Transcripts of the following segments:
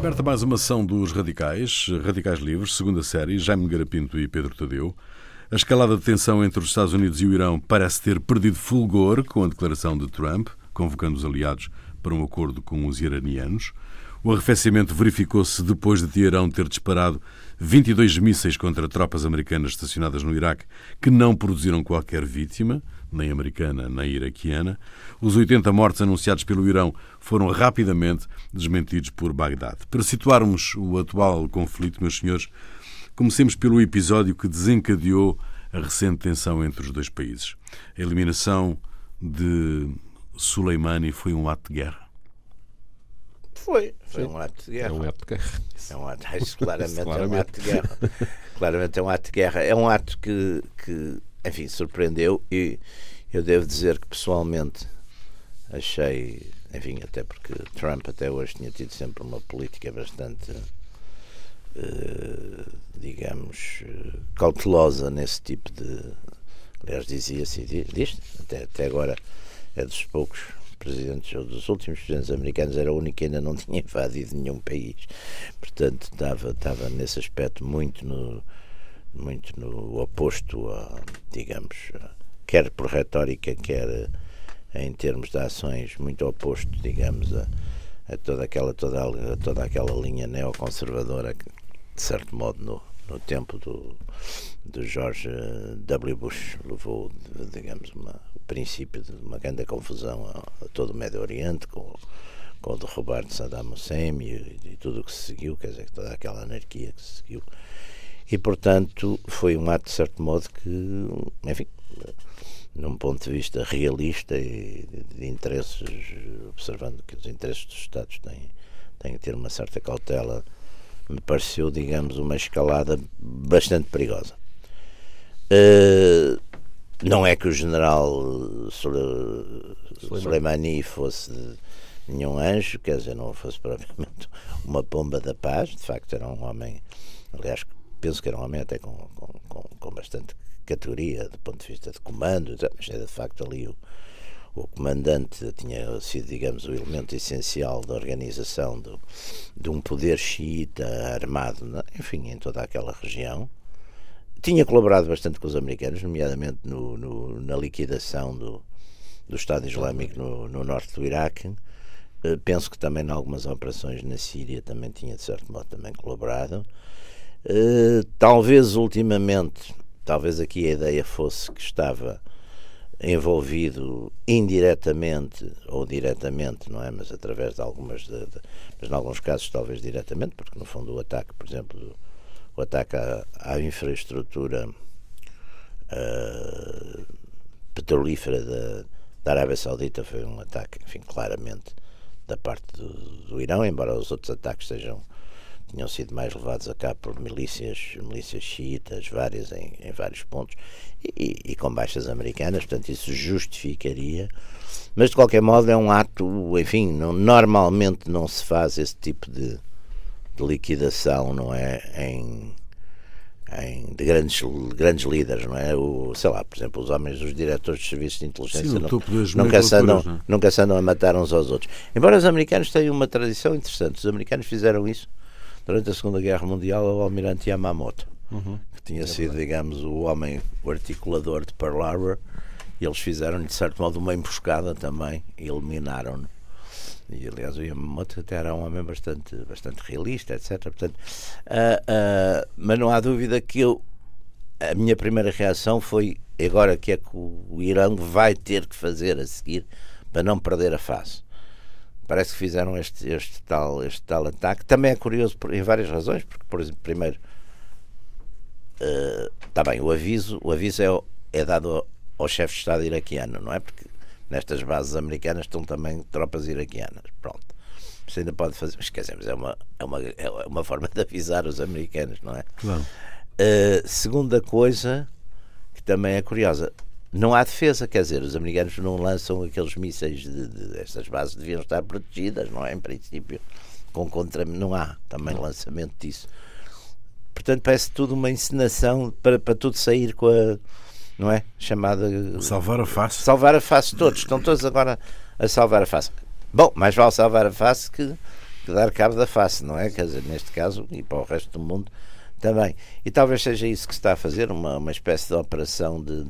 aberta mais uma ação dos radicais livres, segunda série, Jaime Garapinto e Pedro Tadeu. A escalada de tensão entre os Estados Unidos e o Irão parece ter perdido fulgor com a declaração de Trump, convocando os aliados para um acordo com os iranianos. O arrefecimento verificou-se depois de Teerã ter disparado 22 mísseis contra tropas americanas estacionadas no Iraque, que não produziram qualquer vítima, nem americana, nem iraquiana. Os 80 mortos anunciados pelo Irão foram rapidamente desmentidos por Bagdá. Para situarmos o atual conflito, meus senhores, comecemos pelo episódio que desencadeou a recente tensão entre os dois países. A eliminação de Soleimani foi um ato de guerra. Foi um ato de guerra. É um ato, claramente. É um ato de guerra. Claramente é um ato de guerra. É um ato que surpreendeu, e eu devo dizer que pessoalmente achei, até porque Trump até hoje tinha tido sempre uma política bastante, cautelosa nesse tipo de... Aliás, dizia-se, até agora é dos poucos presidentes, ou dos últimos presidentes americanos, era o único que ainda não tinha invadido nenhum país. Portanto, estava nesse aspecto muito no oposto a, quer por retórica, quer em termos de ações, muito oposto, a toda aquela linha neoconservadora que, de certo modo, no tempo do George W. Bush levou, o princípio de uma grande confusão a todo o Médio Oriente, com o derrubar de Saddam Hussein e tudo o que se seguiu, toda aquela anarquia que se seguiu. E, portanto, foi um ato, de certo modo, que, num ponto de vista realista e de interesses, observando que os interesses dos Estados têm que ter uma certa cautela, me pareceu, uma escalada bastante perigosa. Não é que o general Soleimani fosse nenhum anjo, não fosse propriamente uma bomba da paz. De facto, era um homem, aliás, penso que era um homem até com bastante categoria do ponto de vista de comando, mas era de facto ali o comandante, tinha sido, o elemento essencial da organização de um poder xiita armado, em toda aquela região. Tinha colaborado bastante com os americanos, nomeadamente na liquidação do Estado Islâmico no norte do Iraque. Penso que também em algumas operações na Síria também tinha, de certo modo, também colaborado. Talvez ultimamente, aqui a ideia fosse que estava envolvido indiretamente ou diretamente, não é? Mas através de algumas, mas em alguns casos talvez diretamente, porque no fundo o ataque, por exemplo, à infraestrutura petrolífera da Arábia Saudita foi um ataque, claramente da parte do Irão, embora os outros ataques tinham sido mais levados a cabo por milícias xiitas, várias em vários pontos, e com baixas americanas. Portanto, isso justificaria, mas de qualquer modo é um ato, normalmente não se faz esse tipo de liquidação, não é, de grandes líderes, não é? Por exemplo, os diretores de serviços de inteligência nunca se andam a matar uns aos outros, embora os americanos tenham uma tradição interessante. Os americanos fizeram isso durante a Segunda Guerra Mundial ao almirante Yamamoto, que tinha sido, o homem, o articulador de Pearl Harbor, e eles fizeram-lhe, de certo modo, uma emboscada também, e eliminaram-no. E, aliás, o Yamamoto até era um homem bastante realista, etc. Portanto, mas não há dúvida que a minha primeira reação foi: agora, o que é que o Irão vai ter que fazer a seguir para não perder a face? Parece que fizeram este tal ataque. Também é curioso em várias razões, porque, por exemplo, primeiro, está bem, o aviso é dado ao chefe de Estado iraquiano, não é? Porque nestas bases americanas estão também tropas iraquianas. Pronto. Isso ainda pode fazer, mas é uma forma de avisar os americanos, não é? Claro. Segunda coisa que também é curiosa: não há defesa, os americanos não lançam aqueles mísseis estas bases deviam estar protegidas, não é? Em princípio, não há também lançamento disso. Portanto, parece tudo uma encenação para tudo sair com a, não é? Chamada... Salvar a face. Salvar a face, todos. Estão todos agora a salvar a face. Bom, mais vale salvar a face que que dar cabo da face, não é? Quer dizer, neste caso, e para o resto do mundo também. E talvez seja isso que se está a fazer, uma espécie de operação de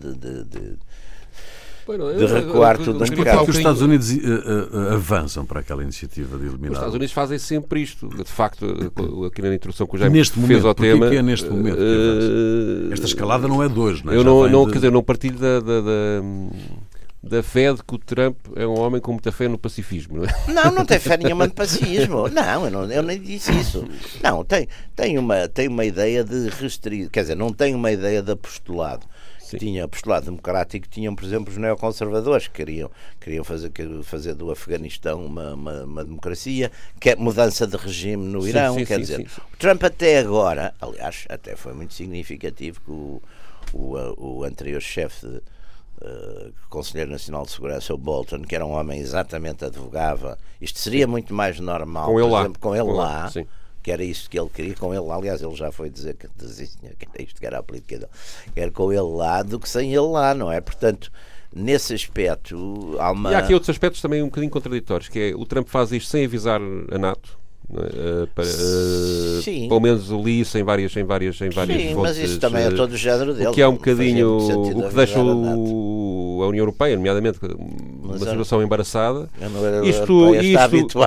recuar tudo um bocado. Porque os Estados Unidos avançam para aquela iniciativa de eliminar. Os Estados Unidos fazem sempre isto. De facto, aqui na introdução que o Jaime fez momento, ao tema... Neste momento, é neste momento que avança? Esta escalada não é de hoje, não é? Eu não quer dizer, eu não partilho da fé de que o Trump é um homem com muita fé no pacifismo, não é? Não, não tem fé nenhuma no pacifismo. Não, eu nem disse isso. Não, tem uma ideia de restrito, quer dizer, não tem uma ideia de apostolado. Sim. Tinha apostolado democrático, tinham, por exemplo, os neoconservadores que queriam fazer do Afeganistão uma democracia, que é mudança de regime no Irão, quer dizer, o Trump até agora, aliás, até foi muito significativo que o anterior chefe Conselheiro Nacional de Segurança, o Bolton, que era um homem exatamente advogava, isto seria muito mais normal com ele, por exemplo, com ele lá que era isto que ele queria, com ele lá, aliás ele já foi dizer que desinha, que era isto que era a política dele, era com ele lá do que sem ele lá, não é? Portanto, nesse aspecto há uma... E há aqui outros aspectos também um bocadinho contraditórios, que é, o Trump faz isto sem avisar a NATO. Pelo menos li isso em várias fontes, mas isso também é todo o género dele, o que é um bocadinho o que deixa a União Europeia, nomeadamente, uma situação embaraçada.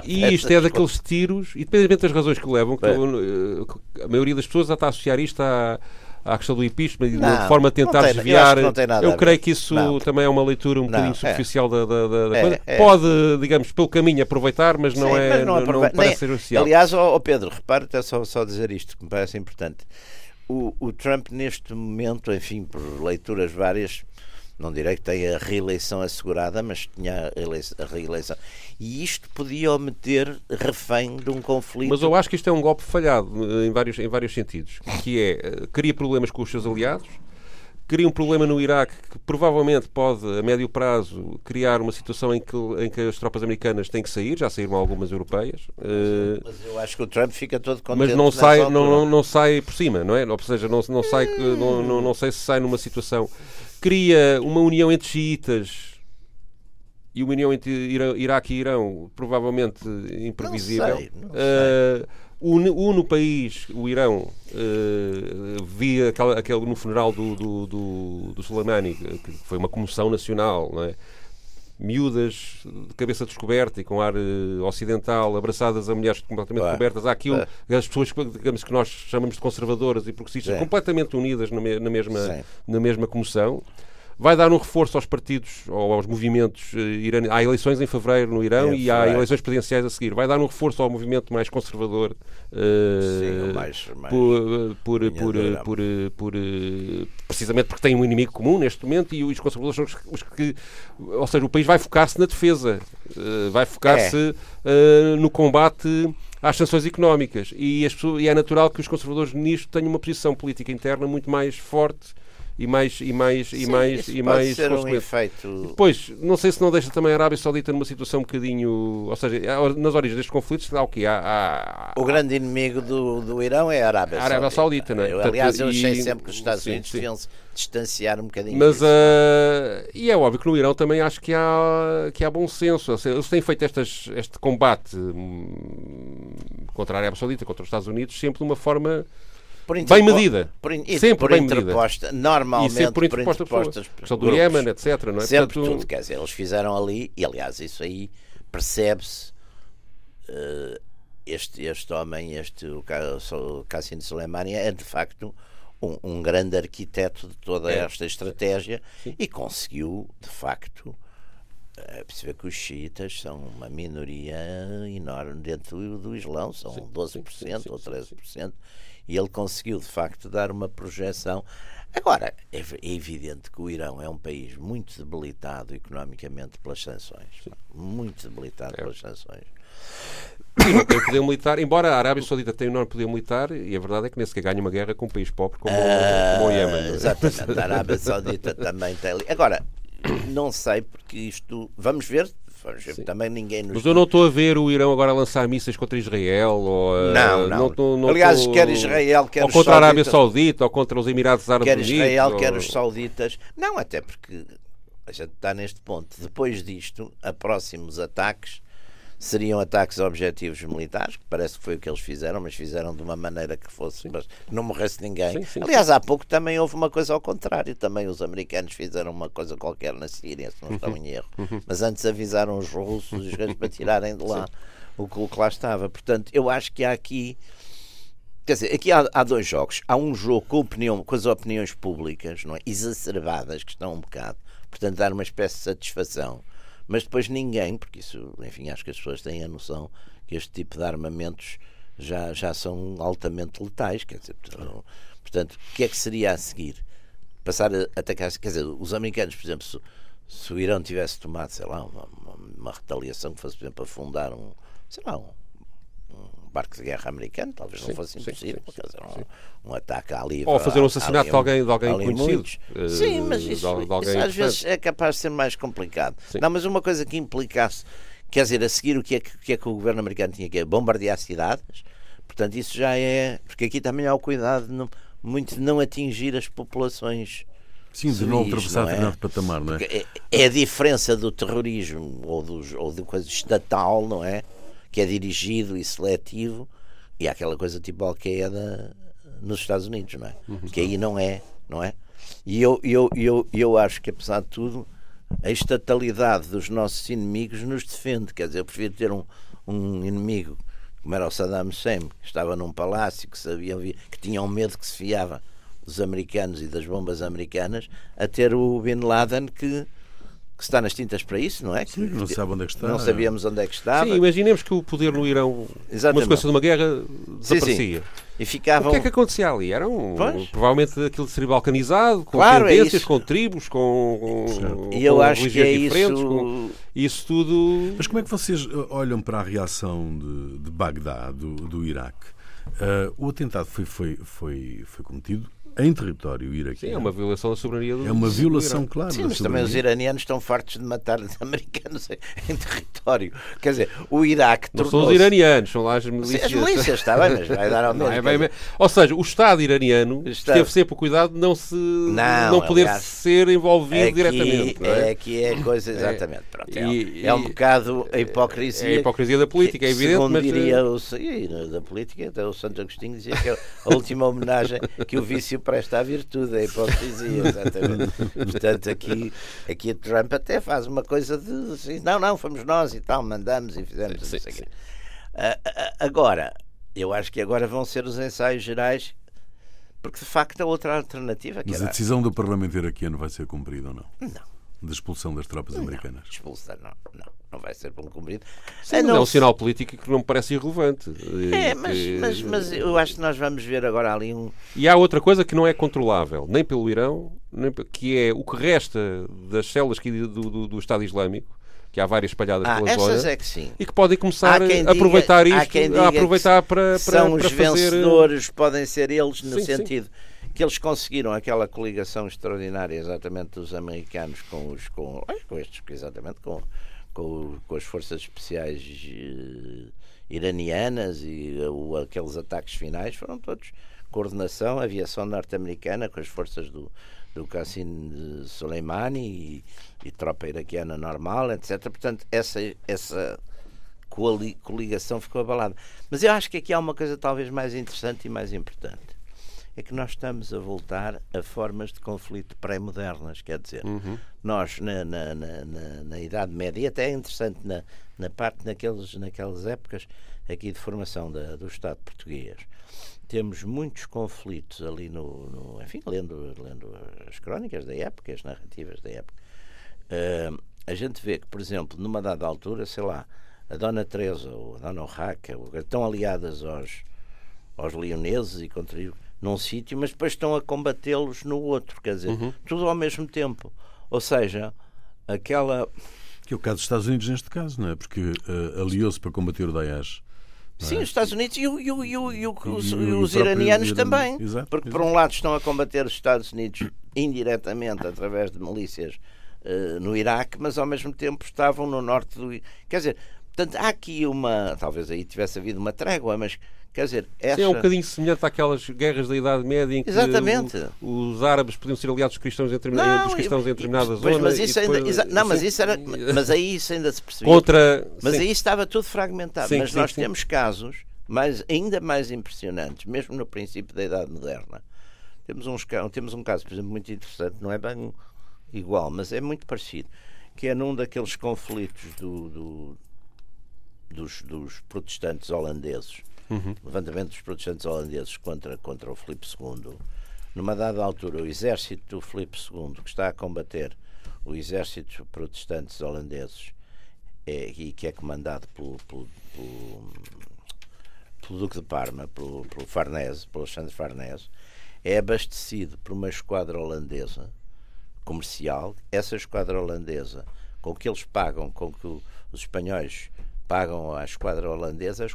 Isto é daqueles tiros, independentemente das razões que levam, a maioria das pessoas já está a associar isto à questão do impeachment, de forma a tentar desviar. Eu creio que isso também é uma leitura um bocadinho superficial da coisa. Pode, digamos, pelo caminho aproveitar, mas não é para ser social. Aliás, Pedro, repare, até só dizer isto, que me parece importante. O Trump, neste momento, enfim, por leituras várias, não direi que tenha a reeleição assegurada, mas tinha a reeleição. E isto podia-o meter refém de um conflito. Mas eu acho que isto é um golpe falhado em vários sentidos. Que é, cria problemas com os seus aliados, cria um problema no Iraque que provavelmente pode, a médio prazo, criar uma situação em que as tropas americanas têm que sair, já saíram algumas europeias. Mas eu acho que o Trump fica todo contente. Mas não sai por cima, não é? Ou seja, não sei se sai numa situação... Cria uma união entre xiitas e uma união entre Iraque e Irão, provavelmente imprevisível. Não sei. Une o país, o Irão, via aquele no funeral do Soleimani, que foi uma comoção nacional, não é? Miúdas de cabeça descoberta e com ar ocidental, abraçadas a mulheres completamente cobertas. Há aqui as pessoas, digamos, que nós chamamos de conservadoras e progressistas, completamente unidas na mesma comoção. Vai dar um reforço aos partidos ou aos movimentos iranianos. Há eleições em fevereiro no Irão e há eleições presidenciais a seguir. Vai dar um reforço ao movimento mais conservador precisamente porque tem um inimigo comum neste momento, e os conservadores são os que... Ou seja, o país vai focar-se na defesa, vai focar-se no combate às sanções económicas. E é natural que os conservadores nisto tenham uma posição política interna muito mais forte e mais consequente. Depois, não sei se não deixa também a Arábia Saudita numa situação um bocadinho... Ou seja, nas origens destes conflitos, há o quê? O grande inimigo do Irão é a Arábia Saudita. Não é? Aliás, eu achei sempre que os Estados Unidos deviam se distanciar um bocadinho. Mas, e é óbvio que no Irão também acho que há bom senso. Eles têm feito este combate contra a Arábia Saudita, contra os Estados Unidos, sempre de uma forma... bem medida. Sempre por interpostas. A questão do Iémen, etc. Não é? Sempre tudo. Quer dizer, eles fizeram ali, e aliás, isso aí percebe-se. Este homem, o Qassem Soleimani, é de facto um grande arquiteto de toda esta estratégia. Sim. E conseguiu, de facto. É perceber que os xiitas são uma minoria enorme dentro do Islão, são 12% ou 13%, e ele conseguiu de facto dar uma projeção. Agora, é evidente que o Irão é um país muito debilitado economicamente pelas sanções. Sim. Muito debilitado pelas sanções. Tem poder militar, embora a Arábia Saudita tenha um enorme poder militar, e a verdade é que nem sequer ganha uma guerra com um país pobre como o Iémen. Exatamente, a Arábia Saudita também tem ali. Agora, não sei, porque isto... Vamos ver. Também ninguém nos... Mas eu não estou a ver o Irão agora a lançar mísseis contra Israel ou... Não. Aliás, quer Israel, quer os sauditas... Ou contra a Arábia Saudita, ou contra os Emirados Árabes Unidos... Quer Israel, quer os sauditas... Não, até porque a gente está neste ponto. Depois disto, a próximos ataques seriam ataques a objetivos militares, que parece que foi o que eles fizeram, mas fizeram de uma maneira que fosse, mas não morresse ninguém. Sim, sim, aliás, há pouco também houve uma coisa ao contrário, também os americanos fizeram uma coisa qualquer na Síria, se não estão em erro, mas antes avisaram os russos e os gregos para tirarem de lá o que lá estava. Portanto, eu acho que há aqui, quer dizer, aqui há dois jogos. Há um jogo com as opiniões públicas, não é? Exacerbadas, que estão um bocado, portanto, dar uma espécie de satisfação, mas depois ninguém, porque isso, enfim, acho que as pessoas têm a noção que este tipo de armamentos já são altamente letais, quer dizer, portanto, o que é que seria a seguir? Passar a atacar, quer dizer, os americanos, por exemplo, se o Irão tivesse tomado, sei lá, uma retaliação que fosse, por exemplo, afundar um barco de guerra americano, talvez não fosse impossível, um ataque ali. Ou fazer um assassinato de alguém conhecido. Sim, mas isso às vezes é capaz de ser mais complicado. Sim. Não, mas uma coisa que implicasse, quer dizer, a seguir o que é que o governo americano tinha que é? Bombardear cidades, portanto isso já é, porque aqui também há o cuidado muito de não atingir as populações. Sim, de não atravessar determinado patamar, não é? Porque é a diferença do terrorismo ou de coisa estatal, não é? Que é dirigido e seletivo, e há aquela coisa tipo Al-Qaeda nos Estados Unidos, não é? Que aí não é? E eu acho que, apesar de tudo, a estatalidade dos nossos inimigos nos defende. Quer dizer, eu prefiro ter um inimigo como era o Saddam Hussein, que estava num palácio, que tinha um medo, que se fiava dos americanos e das bombas americanas, a ter o Bin Laden que está nas tintas para isso, não é? Sim, não sabe onde é que está. Não sabíamos onde é que estava. Sim, imaginemos que o poder no Irão, uma sequência de uma guerra, desaparecia. Sim, sim. E ficavam... O que é que acontecia ali? Era provavelmente aquilo seria balcanizado, com tendências, é com tribos, com e eu com acho que é diferentes, isso... Com... Isso tudo... Mas como é que vocês olham para a reação de Bagdá, do Iraque? O atentado foi cometido em território iraquiano. É uma violação da soberania do Irão. É uma violação, claro. Sim, mas também os iranianos estão fartos de matar os americanos em território. Quer dizer, o Iraque... Não são os iranianos, são lá as milícias. As milícias, está bem, mas vai dar ao mesmo. Ou seja, o Estado iraniano teve sempre o cuidado de não poder ser envolvido diretamente. Não é? Aqui é coisa, exatamente. Pronto, é um bocado a hipocrisia. É a hipocrisia da política, é evidente, mas... da política, até o Santo Agostinho dizia que é a última homenagem que o vício presta à virtude, a hipocrisia, exatamente. Portanto, aqui Trump até faz uma coisa de assim, não, fomos nós e tal, mandamos e fizemos isso aqui. Agora, eu acho que agora vão ser os ensaios gerais, porque de facto a outra alternativa... Mas a decisão do Parlamento iraquiano vai ser cumprida ou não? Não. De expulsão das tropas americanas? Não vai ser cumprido. Sim, não... É um sinal político que não me parece irrelevante. Mas eu acho que nós vamos ver agora ali um... E há outra coisa que não é controlável, nem pelo Irão, que é o que resta das células do Estado Islâmico, que há várias espalhadas pela zona. Essas é que sim. E que podem começar a aproveitar isto, a aproveitar para fazer... São os vencedores, podem ser eles, no sentido... que eles conseguiram aquela coligação extraordinária, exatamente, dos americanos com as forças especiais iranianas, e aqueles ataques finais foram todos coordenação, aviação norte-americana com as forças do Qasem Soleimani e tropa iraquiana normal, etc. Portanto, essa coligação ficou abalada. Mas eu acho que aqui há uma coisa talvez mais interessante e mais importante. É que nós estamos a voltar a formas de conflito pré-modernas, quer dizer, nós na Idade Média, e até é interessante naquelas épocas aqui de formação do Estado português, temos muitos conflitos ali enfim, lendo as crónicas da época, as narrativas da época, a gente vê que, por exemplo, numa dada altura, sei lá, a Dona Teresa ou a Dona Urraca estão aliadas aos leoneses e contribuem num sítio, mas depois estão a combatê-los no outro, quer dizer, tudo ao mesmo tempo. Ou seja, aquela... Que é o caso dos Estados Unidos neste caso, não é? Porque aliou-se para combater o Daesh. Sim, os Estados Unidos e os iranianos também. Exato, porque por um lado estão a combater os Estados Unidos indiretamente através de milícias no Iraque, mas ao mesmo tempo estavam no norte do... Quer dizer, portanto, há aqui uma... Talvez aí tivesse havido uma trégua, mas... Quer dizer, essa... Sim, é um bocadinho semelhante àquelas guerras da Idade Média em que os árabes podiam ser aliados dos cristãos em determinadas zonas. Mas aí isso ainda se percebia. Aí estava tudo fragmentado. Mas nós temos casos ainda mais impressionantes, mesmo no princípio da Idade Moderna. Temos um caso, por exemplo, muito interessante, não é bem igual, mas é muito parecido, que é num daqueles conflitos dos protestantes holandeses. Uhum. Levantamento dos protestantes holandeses contra o Filipe II. Numa dada altura, o exército do Filipe II, que está a combater o exército dos protestantes holandeses e que é comandado pelo Duque de Parma, pelo Alexandre Farnese, é abastecido por uma esquadra holandesa comercial. Essa esquadra holandesa, com que eles pagam, com que os espanhóis pagam a esquadra holandesa,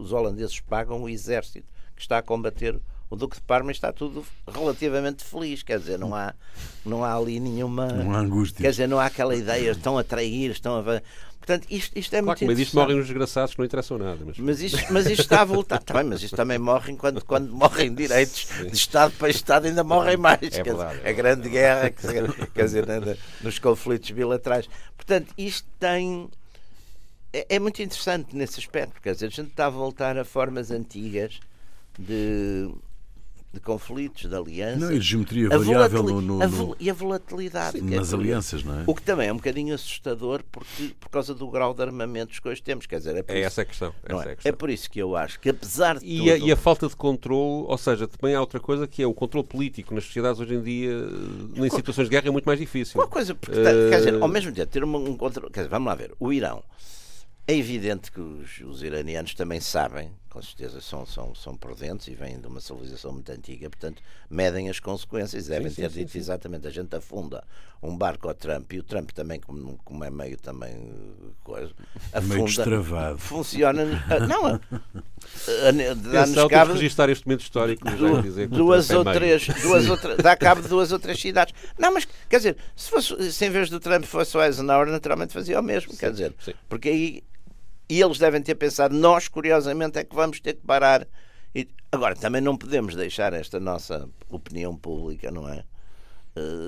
os holandeses pagam o exército que está a combater o Duque de Parma, e está tudo relativamente feliz, quer dizer, não há ali nenhuma angústia, quer dizer, não há aquela ideia, estão a trair. Portanto, isto é muito interessante. Mas isto morrem os desgraçados que não interessam nada. Mas isto está a voltar. Mas isto também morrem quando morrem direitos de Estado para Estado, ainda morrem mais. Quer dizer, a grande guerra, quer dizer, nos conflitos bilaterais. Portanto, isto tem... É muito interessante nesse aspecto, quer dizer, a gente está a voltar a formas antigas de conflitos, de alianças. Não, e de geometria variável e a volatilidade. Sim, nas alianças, não é? O que também é um bocadinho assustador por causa do grau de armamentos que hoje temos. Quer dizer, é por isso que eu acho que, apesar de tudo... E a falta de controle, ou seja, também há outra coisa que é o controle político nas sociedades hoje em dia, em situações de guerra, é muito mais difícil. Uma coisa, porque, quer dizer, ao mesmo tempo, ter um controle... Quer dizer, vamos lá ver, o Irão... É evidente que os iranianos também sabem, com certeza são prudentes e vêm de uma civilização muito antiga, portanto, medem as consequências. Devem ter dito exatamente, a gente afunda um barco ao Trump, e o Trump também, como é meio também coisa, afunda, meio destravado. Funciona, não, dá-nos cabo de registrar este momento histórico, dá cabo de 2 ou 3 cidades. Não, mas quer dizer, se em vez do Trump fosse o Eisenhower, naturalmente fazia o mesmo, quer dizer, porque aí... E eles devem ter pensado, nós, curiosamente, é que vamos ter que parar. Agora, também não podemos deixar esta nossa opinião pública, não é?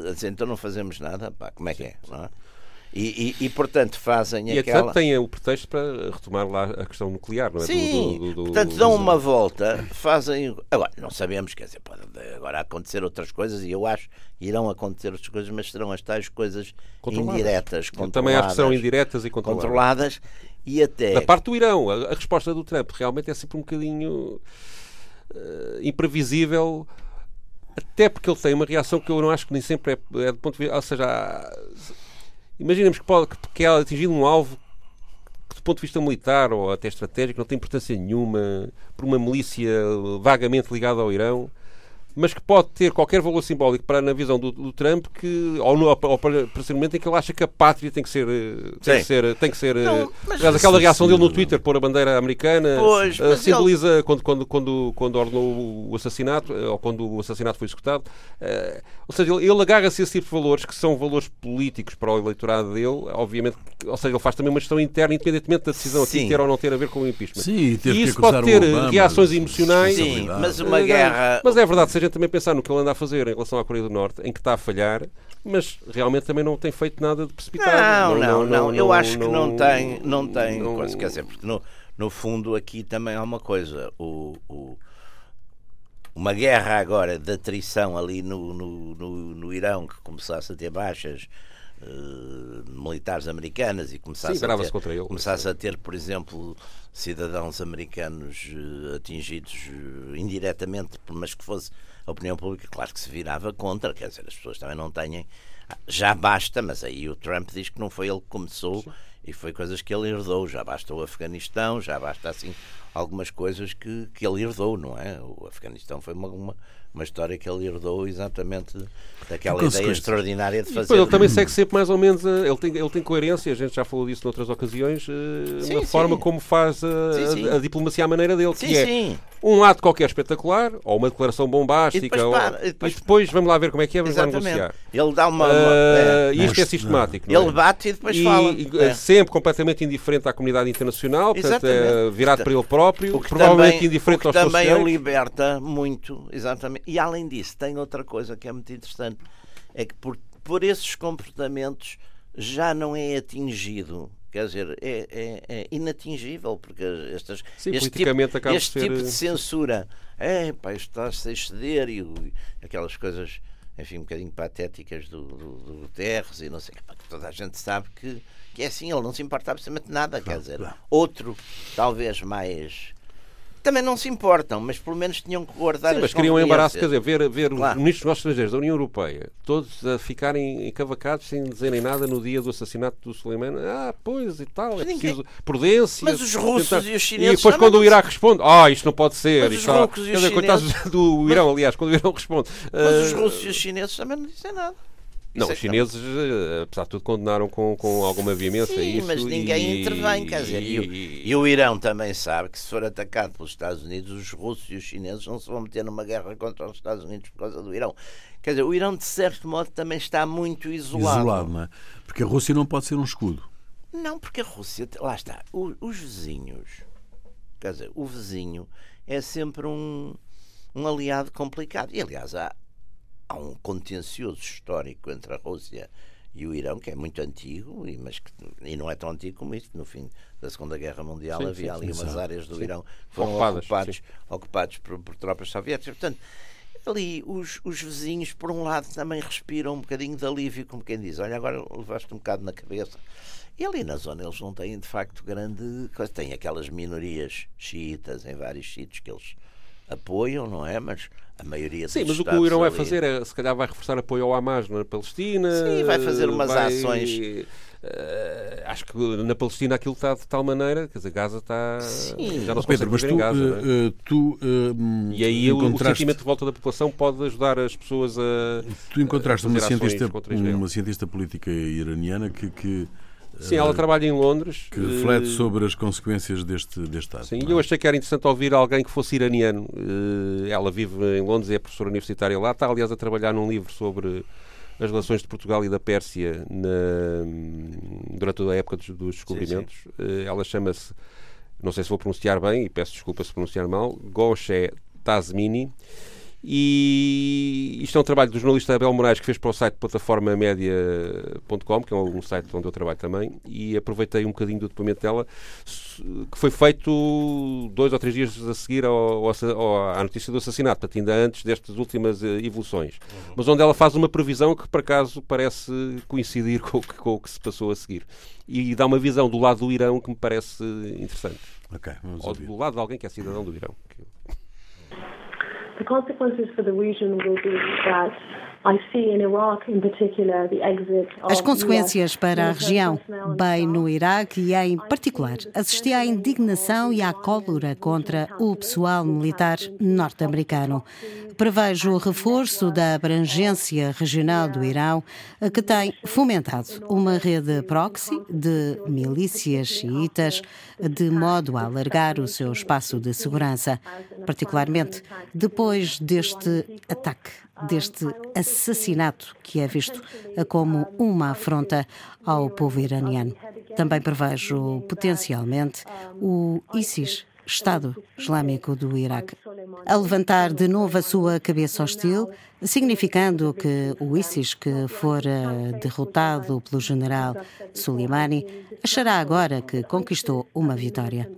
A dizer, então não fazemos nada, pá, como é que é? Não é? E portanto, fazem aquela... E, tem o pretexto para retomar lá a questão nuclear, não é? Sim, portanto, dão uma volta, fazem... Agora, não sabemos, quer dizer, pode agora acontecer outras coisas, e eu acho que irão acontecer outras coisas, mas serão as tais coisas indiretas, controladas. Também há que são indiretas e controladas. E até... Da parte do Irão, a resposta do Trump realmente é sempre um bocadinho imprevisível, até porque ele tem uma reação que eu não acho que nem sempre é do ponto de vista... Ou seja, imaginemos que ela atingiu um alvo que do ponto de vista militar ou até estratégico não tem importância nenhuma, por uma milícia vagamente ligada ao Irão, mas que pode ter qualquer valor simbólico na visão do Trump, que, ou para ser um momento em que ele acha que a pátria tem que ser não, mas aquela reação dele no Twitter, pôr a bandeira americana, simboliza ele... quando ordenou o assassinato, ou quando o assassinato foi executado, ou seja, ele agarra-se a esse tipo de valores que são valores políticos para o eleitorado dele, obviamente, ou seja, ele faz também uma gestão interna, independentemente da decisão aqui ter ou não ter a ver com o impeachment. Sim, e isso pode ter reações emocionais. Sim, mas uma guerra... Mas é verdade, a gente também pensar no que ele anda a fazer em relação à Coreia do Norte, em que está a falhar, mas realmente também não tem feito nada de precipitado. Não. Eu acho que não tem coisa, quer dizer, porque no fundo aqui também há uma coisa, uma guerra agora de atrição ali no Irão, que começasse a ter baixas militares americanas e começasse a ter, por exemplo, cidadãos americanos atingidos indiretamente, mas que fosse a opinião pública, claro que se virava contra, quer dizer, as pessoas também não têm, já basta, mas aí o Trump diz que não foi ele que começou e foi coisas que ele herdou, já basta o Afeganistão, já basta assim algumas coisas que ele herdou, não é? O Afeganistão foi uma história que ele herdou exatamente daquela ideia extraordinária de fazer. Ele também segue sempre mais ou menos, ele tem coerência, a gente já falou disso noutras ocasiões, na forma como faz a diplomacia à maneira dele, que é um ato qualquer espetacular, ou uma declaração bombástica, e depois vamos lá ver como é que é, vamos lá negociar. Ele dá isto é sistemático. Não é? Ele bate e depois fala. Sempre completamente indiferente à comunidade internacional, portanto, virado para ele próprio. próprio, provavelmente também, indiferente aos seus também o liberta muito, exatamente. E além disso, tem outra coisa que é muito interessante, é que por esses comportamentos já não é atingido, quer dizer, é inatingível, porque este tipo de censura, isto está-se a exceder, e aquelas coisas, enfim, um bocadinho patéticas do Guterres e não sei, que toda a gente sabe que é assim, ele não se importa absolutamente nada, quer dizer, outro, talvez mais... Também não se importam, mas pelo menos tinham que guardar. Sim, mas criam um embaraço, quer dizer, ver claro, os ministros dos negócios estrangeiros da União Europeia todos a ficarem encavacados sem dizerem nada no dia do assassinato do Soleimani. Ah, pois, e tal, mas é preciso prudência. Mas os russos e os chineses... E depois quando o Iraque responde, isto não pode ser. Mas os russos e os chineses... do Irão, aliás, quando o Irão responde... Mas os russos e os chineses também não dizem nada. Não, os chineses, apesar de tudo, condenaram com alguma veemência. Sim, isso, mas ninguém intervém, quer dizer, e o Irão também sabe que se for atacado pelos Estados Unidos, os russos e os chineses não se vão meter numa guerra contra os Estados Unidos por causa do Irão. Quer dizer, o Irão, de certo modo, também está muito isolado. Isolado, não é? Porque a Rússia não pode ser um escudo. Não, porque a Rússia... Lá está, os vizinhos... Quer dizer, o vizinho é sempre um aliado complicado. E, aliás, há um contencioso histórico entre a Rússia e o Irão, que é muito antigo, e não é tão antigo como isto. No fim da Segunda Guerra Mundial, havia ali umas áreas do Irão que foram ocupadas por tropas soviéticas. Portanto, ali os vizinhos, por um lado, também respiram um bocadinho de alívio, como quem diz, olha, agora levaste um bocado na cabeça. E ali na zona eles não têm, de facto, grande coisa. Têm aquelas minorias xiitas em vários sítios que eles apoiam, não é? Mas a maioria dos... Sim, mas o que o Irão vai fazer é, se calhar, vai reforçar apoio ao Hamas na Palestina. Sim, vai fazer umas ações. Acho que na Palestina aquilo está de tal maneira, quer dizer, Gaza está... Sim, já não se Pedro, mas tu, em Gaza, não é? E aí encontraste... o sentimento de volta da população pode ajudar as pessoas a... Tu encontraste uma cientista política iraniana que sim, ela trabalha em Londres. Que reflete sobre as consequências deste ato. Sim, eu achei que era interessante ouvir alguém que fosse iraniano. Ela vive em Londres, é professora universitária lá. Está, aliás, a trabalhar num livro sobre as relações de Portugal e da Pérsia durante a época dos descobrimentos. Sim, sim. Ela chama-se, não sei se vou pronunciar bem, e peço desculpa se pronunciar mal, Goshe Tasmini. E isto é um trabalho do jornalista Abel Moraes, que fez para o site plataforma-media.com, que é um site onde eu trabalho também, e aproveitei um bocadinho do depoimento dela, que foi feito 2 ou 3 dias a seguir à notícia do assassinato, portanto, ainda antes destas últimas evoluções, mas onde ela faz uma previsão que, por acaso, parece coincidir com o que se passou a seguir, e dá uma visão do lado do Irão que me parece interessante. Okay, vamos ouvir. Ou do lado de alguém que é cidadão do Irão. The consequences for the region will be that I see in Iraq in particular the exit of... As consequências para a região, bem no Iraque e em particular, assisti à indignação e à cólera contra o pessoal militar norte-americano. Prevejo o reforço da abrangência regional do Irão, que tem fomentado uma rede proxy de milícias xiitas, de modo a alargar o seu espaço de segurança, particularmente depois deste ataque, deste assassinato, que é visto como uma afronta ao povo iraniano. Também prevejo, potencialmente, o ISIS, Estado Islâmico do Iraque, a levantar de novo a sua cabeça hostil, significando que o ISIS, que fora derrotado pelo general Soleimani, achará agora que conquistou uma vitória.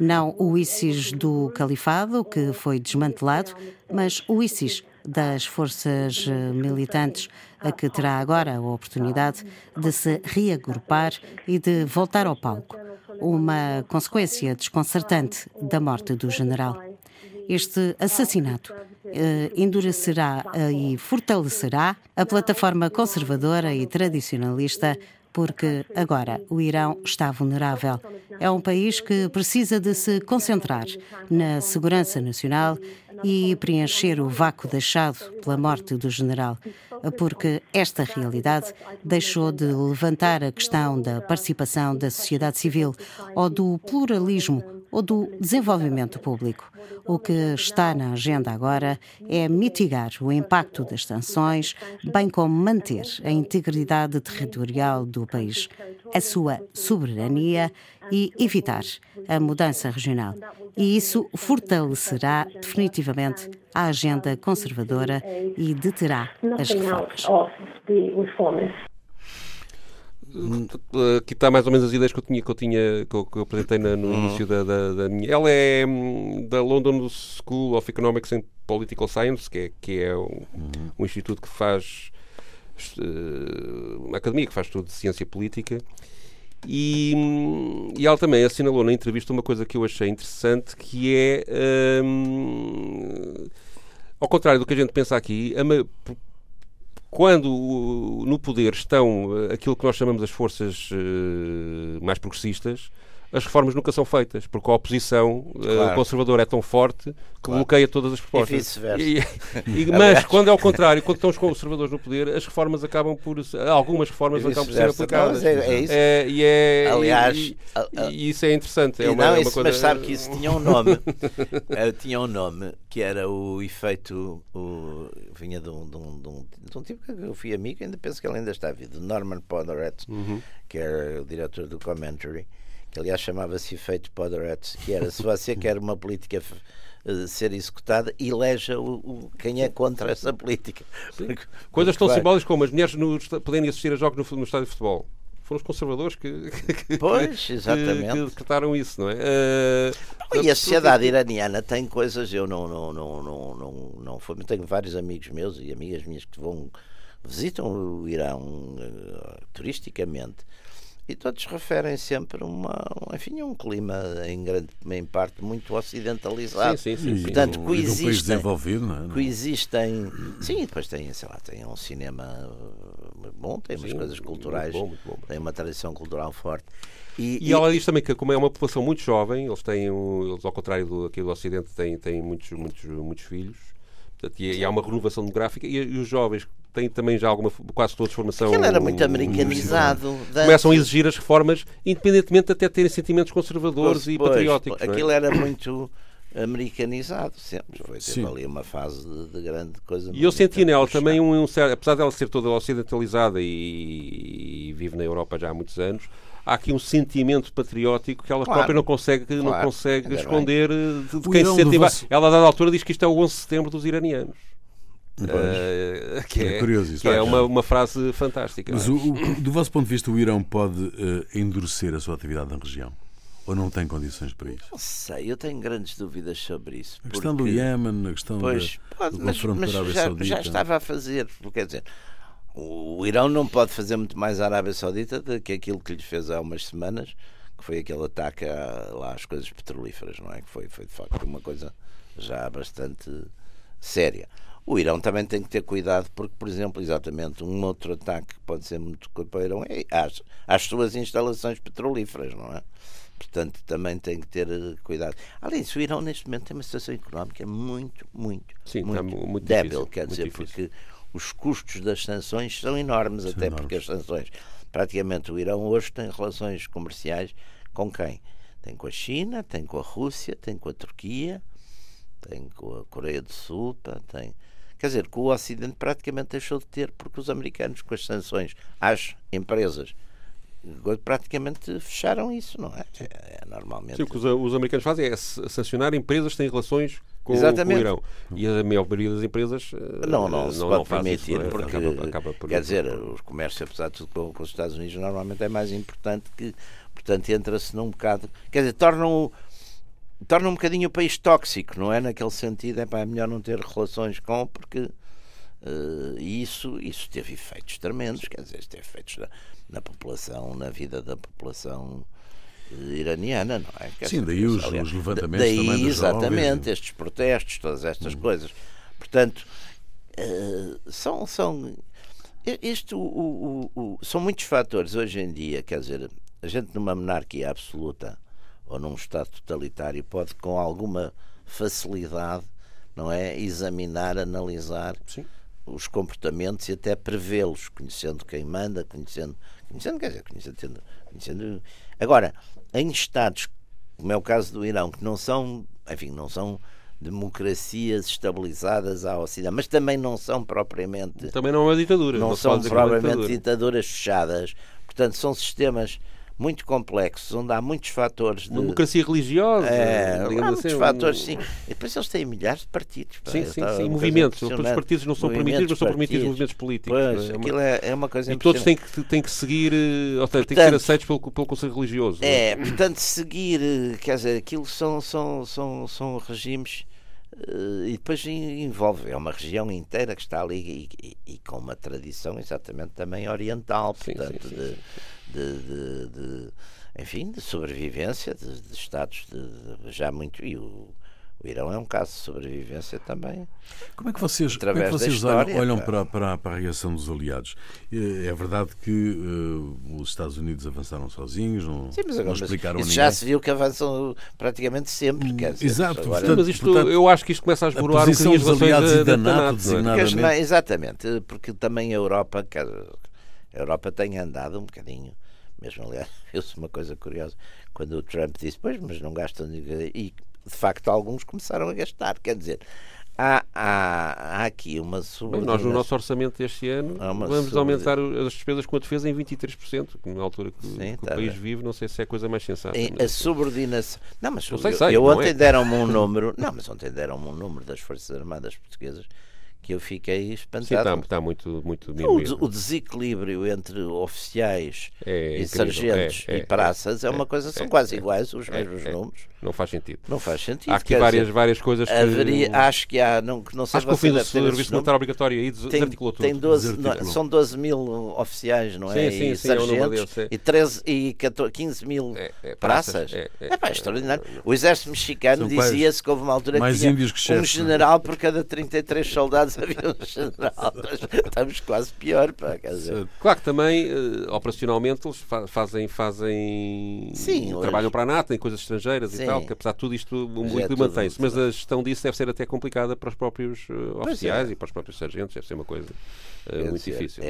Não o ISIS do Califado, que foi desmantelado, mas o ISIS das forças militantes, a que terá agora a oportunidade de se reagrupar e de voltar ao palco, uma consequência desconcertante da morte do general. Este assassinato endurecerá e fortalecerá a plataforma conservadora e tradicionalista, porque agora o Irão está vulnerável. É um país que precisa de se concentrar na segurança nacional e preencher o vácuo deixado pela morte do general, porque esta realidade deixou de levantar a questão da participação da sociedade civil ou do pluralismo ou do desenvolvimento público. O que está na agenda agora é mitigar o impacto das sanções, bem como manter a integridade territorial do país, a sua soberania e evitar a mudança regional. E isso fortalecerá definitivamente a agenda conservadora e deterá as reformas. Aqui está mais ou menos as ideias que eu apresentei no início da minha. Ela é da London School of Economics and Political Science, que é um instituto que faz uma academia que faz tudo de ciência política, e ela também assinalou na entrevista uma coisa que eu achei interessante, que é ao contrário do que a gente pensa aqui, quando no poder estão aquilo que nós chamamos as forças mais progressistas, as reformas nunca são feitas, porque a oposição conservadora é tão forte que bloqueia todas as propostas. E vice-versa. Mas quando é ao contrário, quando estão os conservadores no poder, as reformas acabam por... Algumas reformas acabam por ser aplicadas. Não, é isso. Aliás... E isso é interessante. Mas sabe que isso tinha um nome. Tinha um nome que era o efeito... Vinha de um tipo que eu fui amigo, ainda penso que ele ainda está vivo, de Norman Podhoretz, que era o diretor do Commentary, que aliás chamava-se efeito Poderet, que era: se você quer uma política ser executada, eleja quem é contra essa política. Coisas tão simbólicas como as mulheres poderem assistir a jogos no estádio de futebol. Foram os conservadores que decretaram isso, não é? E a sociedade iraniana tem coisas... Eu não fui, tenho vários amigos meus e amigas minhas que visitam o Irão turisticamente, e todos referem sempre um clima em parte muito ocidentalizado. Sim. Portanto, coexistem, um país desenvolvido, não é? Coexistem. Sim, e depois tem, tem um cinema bom, tem umas coisas culturais, muito bom. Tem uma tradição cultural forte. E ela diz também que, como é uma população muito jovem, eles ao contrário do Ocidente, têm muitos filhos. Portanto, e há uma renovação demográfica, e os jovens têm também já quase todos formação. Ele era muito americanizado. Começam a exigir as reformas, independentemente de até terem sentimentos conservadores e patrióticos. Aquilo era muito americanizado, sempre. Teve ali uma fase de grande coisa. E eu senti nela também apesar dela ser toda ocidentalizada e vive na Europa já há muitos anos, há aqui um sentimento patriótico que ela própria não consegue esconder de quem se sente. Ela, a dada altura, diz que isto é o 11 de setembro dos iranianos. Que é curioso isso, que é uma frase fantástica. Mas do vosso ponto de vista, o Irão pode endurecer a sua atividade na região? Ou não tem condições para isso? Não sei, eu tenho grandes dúvidas sobre isso. A questão do Iémen, a questão do confronto da Arábia Saudita... Já estava a fazer, quer dizer... O Irão não pode fazer muito mais à Arábia Saudita do que aquilo que lhe fez há umas semanas, que foi aquele ataque lá às coisas petrolíferas, não é? Que foi de facto uma coisa já bastante séria. O Irão também tem que ter cuidado porque, por exemplo, exatamente um outro ataque que pode ser muito para o Irão é às suas instalações petrolíferas, não é? Portanto, também tem que ter cuidado. Além disso, o Irão neste momento tem uma situação económica muito débil, difícil, quer dizer, difícil. Porque os custos das sanções são enormes, porque as sanções... Praticamente o Irão hoje tem relações comerciais com quem? Tem com a China, tem com a Rússia, tem com a Turquia, tem com a Coreia do Sul, tem... Quer dizer, que o Ocidente praticamente deixou de ter, porque os americanos, com as sanções às empresas, praticamente fecharam isso, não é? Normalmente... Sim, o que os americanos fazem é sancionar empresas que têm relações com o Irão. E a maioria das empresas não faz permitir, isso, não é? Porque acaba por quer dizer, o comércio, apesar de tudo, com os Estados Unidos normalmente é mais importante, que portanto entra-se num bocado, quer dizer, torna um bocadinho o país tóxico, não é? Naquele sentido, é melhor não ter relações porque isso teve efeitos tremendos, quer dizer, teve efeitos na população, na vida da população iraniana, não é? Quer dizer, daí os levantamentos também. Exatamente, estes protestos, todas estas coisas. Portanto, são muitos fatores hoje em dia, quer dizer, a gente numa monarquia absoluta ou num Estado totalitário pode com alguma facilidade, não é, examinar, analisar os comportamentos e até prevê-los, conhecendo quem manda, conhecendo. Agora, em Estados, como é o caso do Irão, que não são democracias estabilizadas à Ocidente, mas também não são propriamente... Também não é uma ditadura. Não são propriamente ditaduras fechadas. Portanto, são sistemas muito complexos, onde há muitos fatores de... democracia religiosa, há muitos fatores, sim. E depois eles têm milhares de partidos. Sim, sim, sim. Movimentos. Todos os partidos não são permitidos, não são permitidos movimentos políticos. Pois, aquilo é uma coisa impressionante. E todos têm que seguir, ou seja, têm que ser aceitos pelo Conselho Religioso. É, portanto, seguir, quer dizer, aquilo são regimes. E depois envolve, é uma região inteira que está ali e com uma tradição exatamente também oriental, portanto, sim, sim, sim. Enfim, de sobrevivência de estados de já muito, e o Irão é um caso de sobrevivência também. Como é que vocês olham para a reação dos aliados? É verdade que os Estados Unidos avançaram sozinhos, não explicaram isso, já se viu que avançam praticamente sempre. Exato. Agora, portanto, mas eu acho que isto começa a esboroar a posição dos aliados e da NATO, designadamente. Não, exatamente, porque também a Europa, tem andado um bocadinho, mesmo aliás, viu-se uma coisa curiosa, quando o Trump disse, pois, mas não gastam dinheiro, e de facto alguns começaram a gastar, quer dizer, há aqui uma subordinação. Nós no nosso orçamento este ano vamos aumentar as despesas com a defesa em 23%, na altura que o país vive, não sei se é a coisa mais sensata. A subordinação. Não, mas ontem deram-me um número, das Forças Armadas Portuguesas que eu fiquei espantado. Sim, está muito bem. O desequilíbrio entre oficiais e sargentos e praças é uma coisa, são quase iguais, os mesmos números. Não faz sentido. Há aqui várias coisas que... acho que há... Não sei, acho que o fim do serviço militar obrigatório aí desarticulou tudo. São 12 mil oficiais, não é? Sim, sim, sargentos e 15 mil praças. É extraordinário. O exército mexicano dizia-se que houve uma altura que tinha um general por cada 33 soldados. Estamos quase pior, pá, quer dizer. Claro que também operacionalmente eles fazem sim, trabalham para a NATO em coisas estrangeiras, sim, e tal, que apesar de tudo isto muito mantém-se, mas a gestão disso deve ser até complicada para os próprios oficiais e para os próprios sargentos, deve ser uma coisa muito difícil.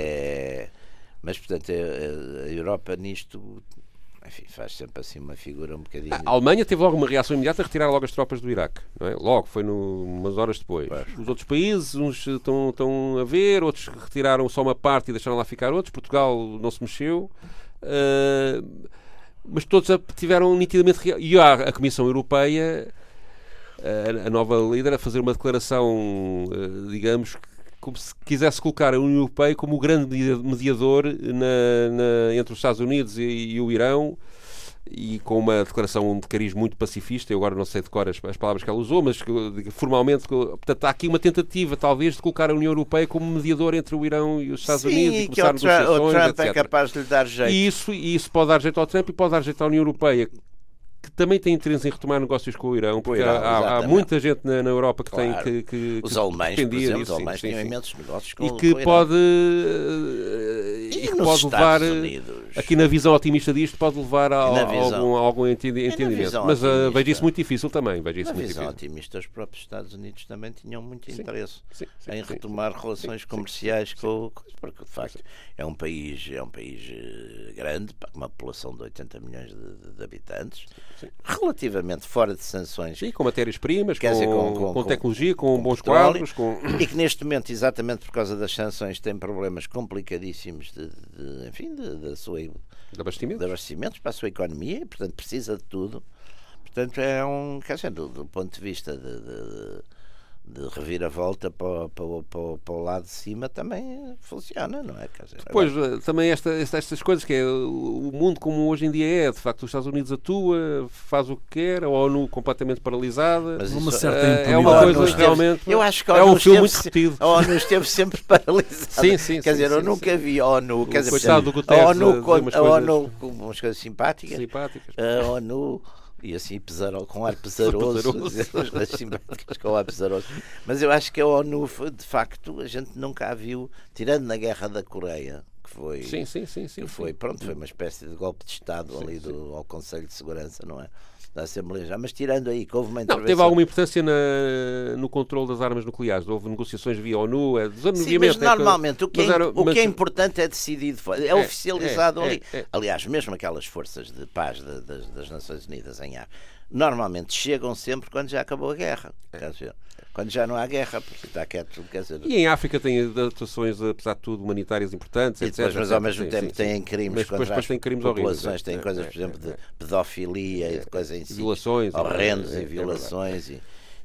Mas portanto a Europa nisto, enfim, faz sempre assim uma figura um bocadinho... A Alemanha teve logo uma reação imediata a retirar logo as tropas do Iraque, não é? Logo, foi umas horas depois. Claro. Os outros países, uns estão a ver, outros retiraram só uma parte e deixaram lá ficar outros. Portugal não se mexeu. Mas todos tiveram nitidamente... E a Comissão Europeia, a nova líder, a fazer uma declaração, digamos... como se quisesse colocar a União Europeia como o grande mediador entre os Estados Unidos e o Irão, e com uma declaração de cariz muito pacifista. Eu agora não sei de cor as palavras que ela usou, mas formalmente, portanto, há aqui uma tentativa talvez de colocar a União Europeia como mediador entre o Irão e os Estados Unidos, e começar negociações, o Trump etc. é capaz de lhe dar jeito. E isso pode dar jeito ao Trump e pode dar jeito à União Europeia, que também tem interesse em retomar negócios com o Irão, porque há muita gente na Europa que claro. Tem que alemães, por exemplo, isso, os alemães têm imensos negócios com o Irão. E que pode levar, aqui na visão otimista disto, pode levar a algum entendimento. Mas vejo isso muito difícil também. Na visão otimista, os próprios Estados Unidos também tinham muito interesse em retomar relações comerciais com o... Porque, de facto, é um país grande, com uma população de 80 milhões de habitantes, sim, relativamente fora de sanções, sim, com matérias-primas, com tecnologia, com bons quadros, e que neste momento, exatamente por causa das sanções, tem problemas complicadíssimos de abastecimentos para a sua economia, e portanto precisa de tudo. Portanto é do ponto de vista de reviravolta para o lado de cima também funciona, não é? Depois, também estas coisas, que é o mundo como hoje em dia é, de facto, os Estados Unidos atua, faz o que quer, a ONU completamente paralisada. Mas uma certa impunidade. É uma coisa realmente... Eu acho que a ONU esteve sempre paralisada. Sim, quer dizer, eu nunca vi a ONU... Quer dizer, a ONU com umas coisas simpáticas. A ONU... E assim, com ar pesaroso. Mas eu acho que a ONU, de facto, a gente nunca a viu, tirando na Guerra da Coreia, que foi... Foi uma espécie de golpe de Estado ao Conselho de Segurança, não é? Da Assembleia já. Mas tirando aí que houve uma intervenção... Não, teve alguma importância no controle das armas nucleares. Houve negociações via ONU. Sim, mas normalmente o que é importante é decidido. É oficializado ali. Aliás, mesmo aquelas forças de paz das Nações Unidas em ar normalmente chegam sempre quando já acabou a guerra. Quer dizer, quando já não há guerra, porque está quieto, quer dizer... E em África tem atuações, apesar de tudo, humanitárias importantes, etc. Depois, mas ao mesmo tempo têm crimes contra as populações, têm coisas, por exemplo, de pedofilia e de coisas em si, horrendas e violações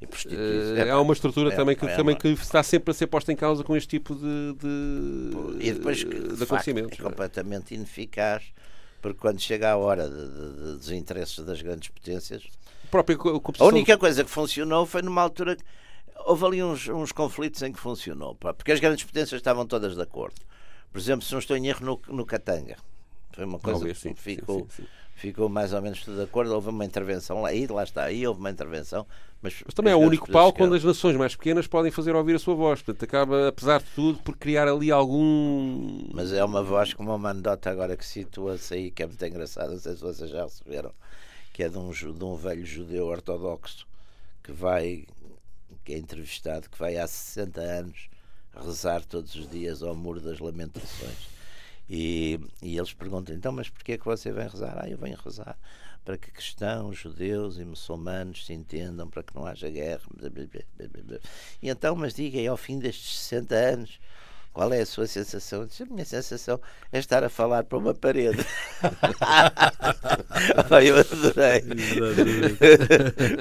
e prostituição. Há uma estrutura também que está sempre a ser posta em causa com este tipo de E depois, de facto, é completamente ineficaz, porque quando chega a hora dos interesses das grandes potências... A única coisa que funcionou foi numa altura... Houve ali uns conflitos em que funcionou, porque as grandes potências estavam todas de acordo. Por exemplo, se não estou em erro, no Katanga. Foi uma coisa que ficou mais ou menos tudo de acordo. Houve uma intervenção lá houve uma intervenção. Mas também é o único palco quando as nações mais pequenas podem fazer ouvir a sua voz. Portanto, acaba, apesar de tudo, por criar ali algum... Mas é uma voz como uma anedota agora que situa-se aí, que é muito engraçada, não sei se vocês já receberam, que é de um velho judeu ortodoxo que é entrevistado, que vai há 60 anos rezar todos os dias ao Muro das Lamentações, e eles perguntam, então, mas porquê é que você vem rezar? Eu venho rezar para que cristãos, judeus e muçulmanos se entendam, para que não haja guerra, e então, mas diga, ao fim destes 60 anos, qual é a sua sensação? A minha sensação é estar a falar para uma parede. Eu adorei.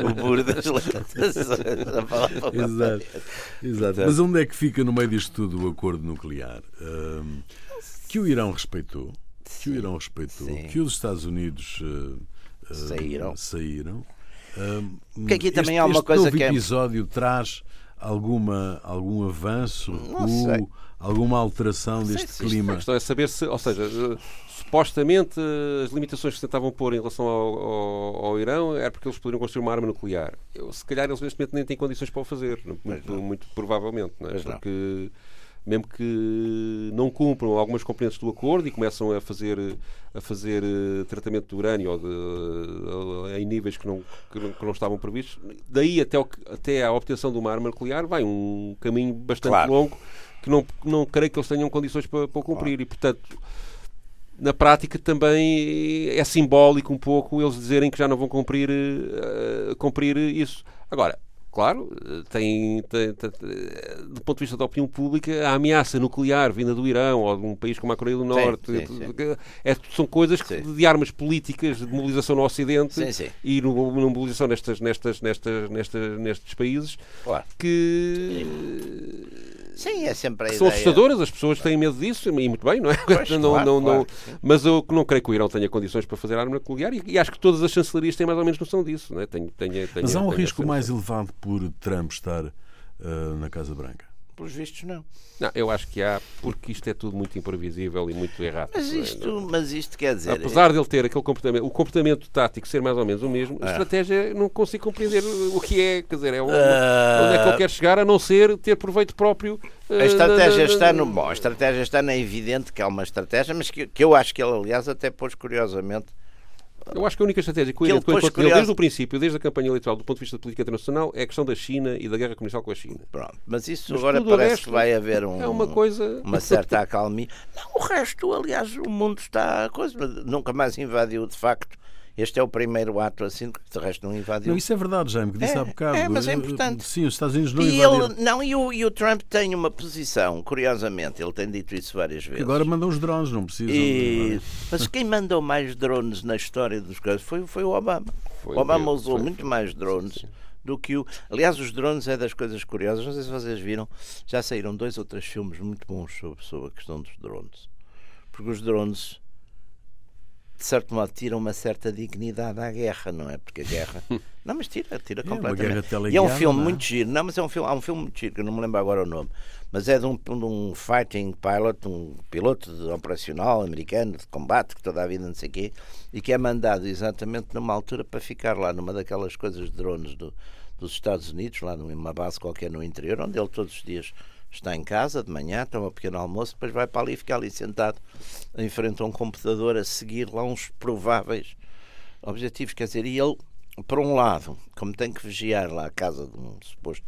O burro das lamentações, a falar para uma parede. Exato. Mas onde é que fica no meio disto tudo o acordo nuclear? Que o Irão respeitou, que os Estados Unidos saíram. Porque aqui também há uma coisa que... Este episódio traz algum avanço, recuo, alguma alteração deste clima? A questão é saber se, ou seja, supostamente as limitações que se tentavam pôr em relação ao Irão era porque eles poderiam construir uma arma nuclear. Se calhar eles neste momento nem têm condições para o fazer, muito provavelmente, não é? Porque mesmo que não cumpram algumas componentes do acordo e começam a fazer tratamento de urânio em níveis que não estavam previstos, daí até à obtenção de uma arma nuclear vai um caminho bastante longo que não creio que eles tenham condições para cumprir. E, portanto, na prática também é simbólico um pouco eles dizerem que já não vão cumprir isso. Agora, claro, do ponto de vista da opinião pública, a ameaça nuclear vinda do Irão ou de um país como a Coreia do Norte, sim. São coisas de armas políticas de mobilização no Ocidente e na mobilização nestes países que... Sim, é sempre a ideia. São assustadoras, as pessoas têm medo disso, e muito bem, não é? Mas eu não creio que o Irão tenha condições para fazer arma nuclear e acho que todas as chancelarias têm mais ou menos noção disso. Não é? Mas há um risco mais elevado por Trump estar na Casa Branca? Pelos vistos, não. Não, eu acho que há, porque isto é tudo muito imprevisível e muito errado. Mas isto quer dizer... Apesar de ele ter aquele comportamento, o comportamento tático ser mais ou menos o mesmo, a estratégia não consigo compreender o que é, quer dizer, onde é que ele quer chegar, a não ser ter proveito próprio. A estratégia está no... Bom, a estratégia está na evidente que há uma estratégia, mas que eu acho que ele, aliás, até pôs curiosamente... Eu acho que a única estratégia que ele pôs desde o princípio, desde a campanha eleitoral, do ponto de vista da política internacional, é a questão da China e da guerra comercial com a China. Pronto, mas isso agora parece que vai haver uma certa acalmia. Não, o resto, aliás, o mundo está... Nunca mais invadiu, de facto. Este é o primeiro ato assim, que de resto não invadiu. Não, isso é verdade, Jaime, que disse há bocado. Mas é importante. Sim, os Estados Unidos não invadiram. E o Trump tem uma posição, curiosamente, ele tem dito isso várias vezes. Agora mandam os drones, não precisam. Mas quem mandou mais drones na história dos casos foi o Obama. O Obama usou muito mais drones do que o... Aliás, os drones é das coisas curiosas. Não sei se vocês viram, já saíram 2 ou 3 filmes muito bons sobre a questão dos drones. Porque os drones... de certo modo tira uma certa dignidade à guerra, não é? Porque a guerra... Não, mas tira completamente. E é um filme muito giro. Não, mas há um filme muito giro, que eu não me lembro agora o nome, mas é de um fighting pilot, um piloto operacional americano, de combate, que toda a vida não sei o quê, e que é mandado exatamente numa altura para ficar lá, numa daquelas coisas de drones dos Estados Unidos, lá numa base qualquer no interior, onde ele todos os dias está em casa de manhã, toma um pequeno almoço, depois vai para ali e fica ali sentado em frente a um computador a seguir lá uns prováveis objetivos. Quer dizer, e ele, por um lado, como tem que vigiar lá a casa de um suposto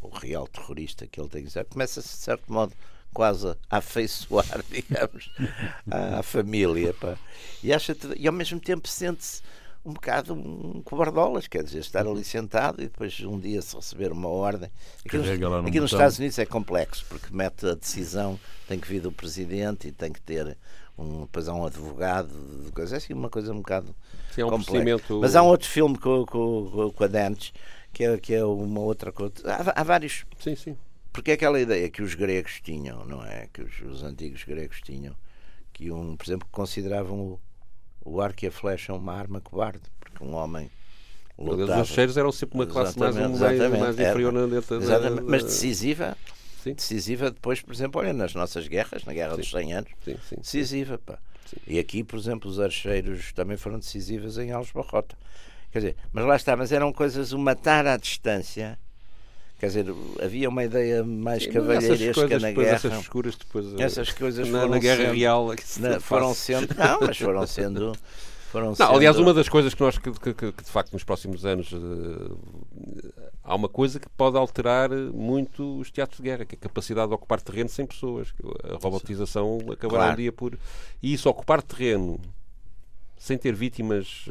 ou real terrorista que ele tem, começa-se de certo modo quase a afeiçoar, digamos, à família, pá. E ao mesmo tempo sente-se um bocado um cobardolas, quer dizer, estar ali sentado e depois um dia se receber uma ordem. Aqui nos Estados Unidos é complexo, porque mete a decisão, tem que vir do presidente e tem que ter depois há um advogado, coisa, é assim uma coisa um bocado complexa. Procedimento... Mas há um outro filme com a Dantes, que é uma outra coisa. Há vários. Sim, sim. Porque é aquela ideia que os gregos tinham, não é? Que os antigos gregos tinham, que por exemplo, consideravam o arco e a flecha uma arma covarde, porque um homem lutava. Os cheiros eram sempre uma classe mais inferior na letra. Mas decisiva. Sim. Decisiva depois, por exemplo, olha, nas nossas guerras, na Guerra dos 100 Anos, sim. Decisiva, pá. Sim. E aqui, por exemplo, os archeiros também foram decisivas em Aljubarrota. Quer dizer, mas lá está, mas eram coisas, o matar à distância, quer dizer, havia uma ideia mais cavalheiresca na guerra. Essas escuras depois, essas coisas na guerra sendo, real, foram sendo, não, mas foram sendo... Não, aliás, uma das coisas que nós, que de facto nos próximos anos há uma coisa que pode alterar muito os teatros de guerra, que é a capacidade de ocupar terreno sem pessoas. A robotização acabará um dia por... E isso, ocupar terreno sem ter vítimas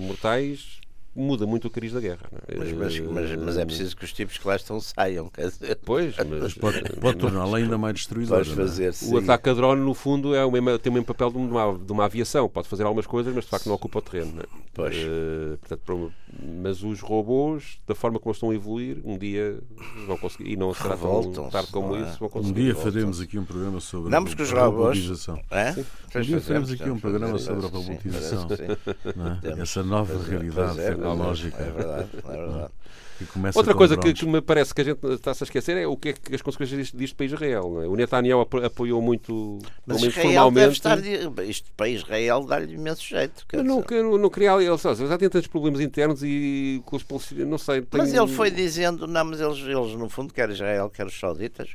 mortais, muda muito o cariz da guerra. Não é? Mas é preciso que os tipos que lá estão saiam. Quer dizer. Pois, mas pode torná-la ainda mais destruidora. O ataque a drone, no fundo, tem o mesmo papel de uma aviação. Pode fazer algumas coisas, mas de facto não ocupa o terreno. Não é? Pois. Portanto, mas os robôs, da forma como estão a evoluir, um dia vão conseguir. E não será tão tarde como isso. Vão conseguir. Um dia faremos aqui um programa sobre a robotização. Um dia faremos aqui um programa sobre a robotização. Essa nova realidade. Lógica. É verdade, é verdade. Outra coisa que me parece que a gente está-se a esquecer é o que é que as consequências disto para Israel. Não é? O Netanyahu apoiou muito, mas Israel deve estar... Isto para Israel dá-lhe imenso jeito. Eu não queria... Ele já tem tantos problemas internos e com os palestinos, não sei... Mas ele foi dizendo... Não, mas eles no fundo, quer Israel, quer os sauditas...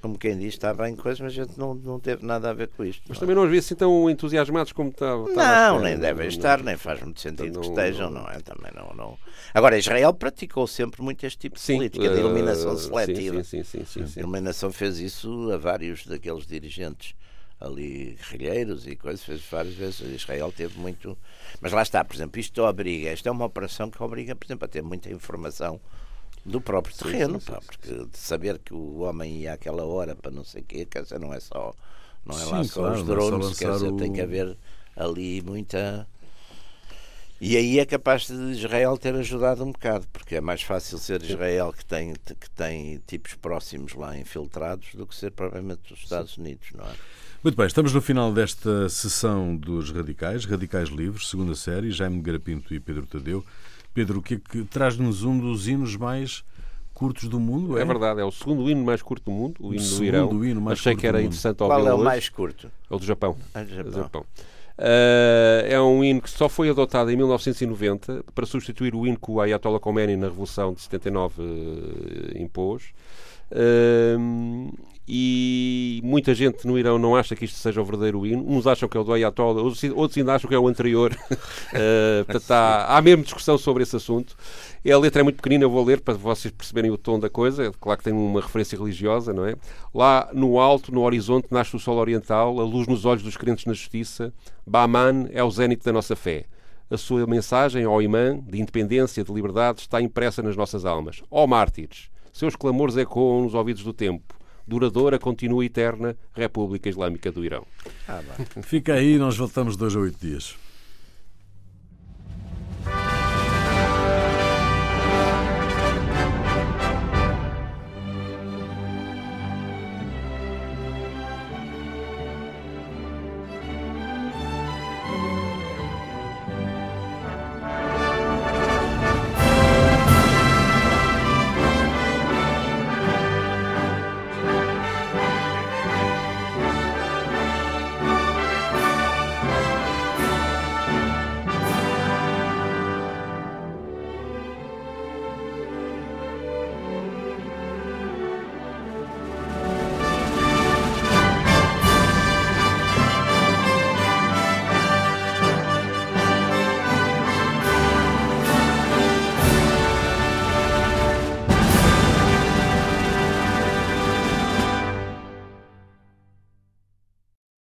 Como quem diz, está bem coisa, mas a gente não teve nada a ver com isto. Mas também não os vi assim tão entusiasmados como estava. Não, nem devem estar, nem faz muito sentido que estejam, não é? Também não. Agora, Israel praticou sempre muito este tipo de política de eliminação seletiva. Sim. A eliminação fez isso a vários daqueles dirigentes ali, guerrilheiros e coisas, fez várias vezes. Israel teve muito. Mas lá está, por exemplo, isto é uma operação que obriga, por exemplo, a ter muita informação do próprio terreno, sim. Pá, porque de saber que o homem ia àquela hora para não sei o quê, quer dizer, não é só os drones, quer dizer, tem que haver ali muita... E aí é capaz de Israel ter ajudado um bocado, porque é mais fácil ser Israel que tem tipos próximos lá infiltrados do que ser propriamente os Estados Unidos, não é? Muito bem, estamos no final desta sessão dos Radicais Livres, segunda série, Jaime Garapinto e Pedro Tadeu. Pedro, o que é que traz-nos um dos hinos mais curtos do mundo? É verdade, é o segundo hino mais curto do mundo, o hino do Irão. Achei que era interessante ouvir. Qual é o mais curto? É o do Japão. É do Japão. É um hino que só foi adotado em 1990 para substituir o hino que o Ayatollah Khomeini na Revolução de 79 impôs. E muita gente no Irão não acha que isto seja o verdadeiro hino. Uns acham que é o do Ayatollah, outros ainda acham que é o anterior. Portanto, há mesmo discussão sobre esse assunto. A letra é muito pequenina, eu vou ler para vocês perceberem o tom da coisa. Claro que tem uma referência religiosa, não é? Lá no alto, no horizonte, nasce o sol oriental, a luz nos olhos dos crentes na justiça. Bahman é o zénite da nossa fé. A sua mensagem, ó imã, de independência, de liberdade, está impressa nas nossas almas. Ó mártires, seus clamores ecoam nos ouvidos do tempo. Duradoura, continua eterna, República Islâmica do Irão. Fica aí, nós voltamos 2 a 8 dias.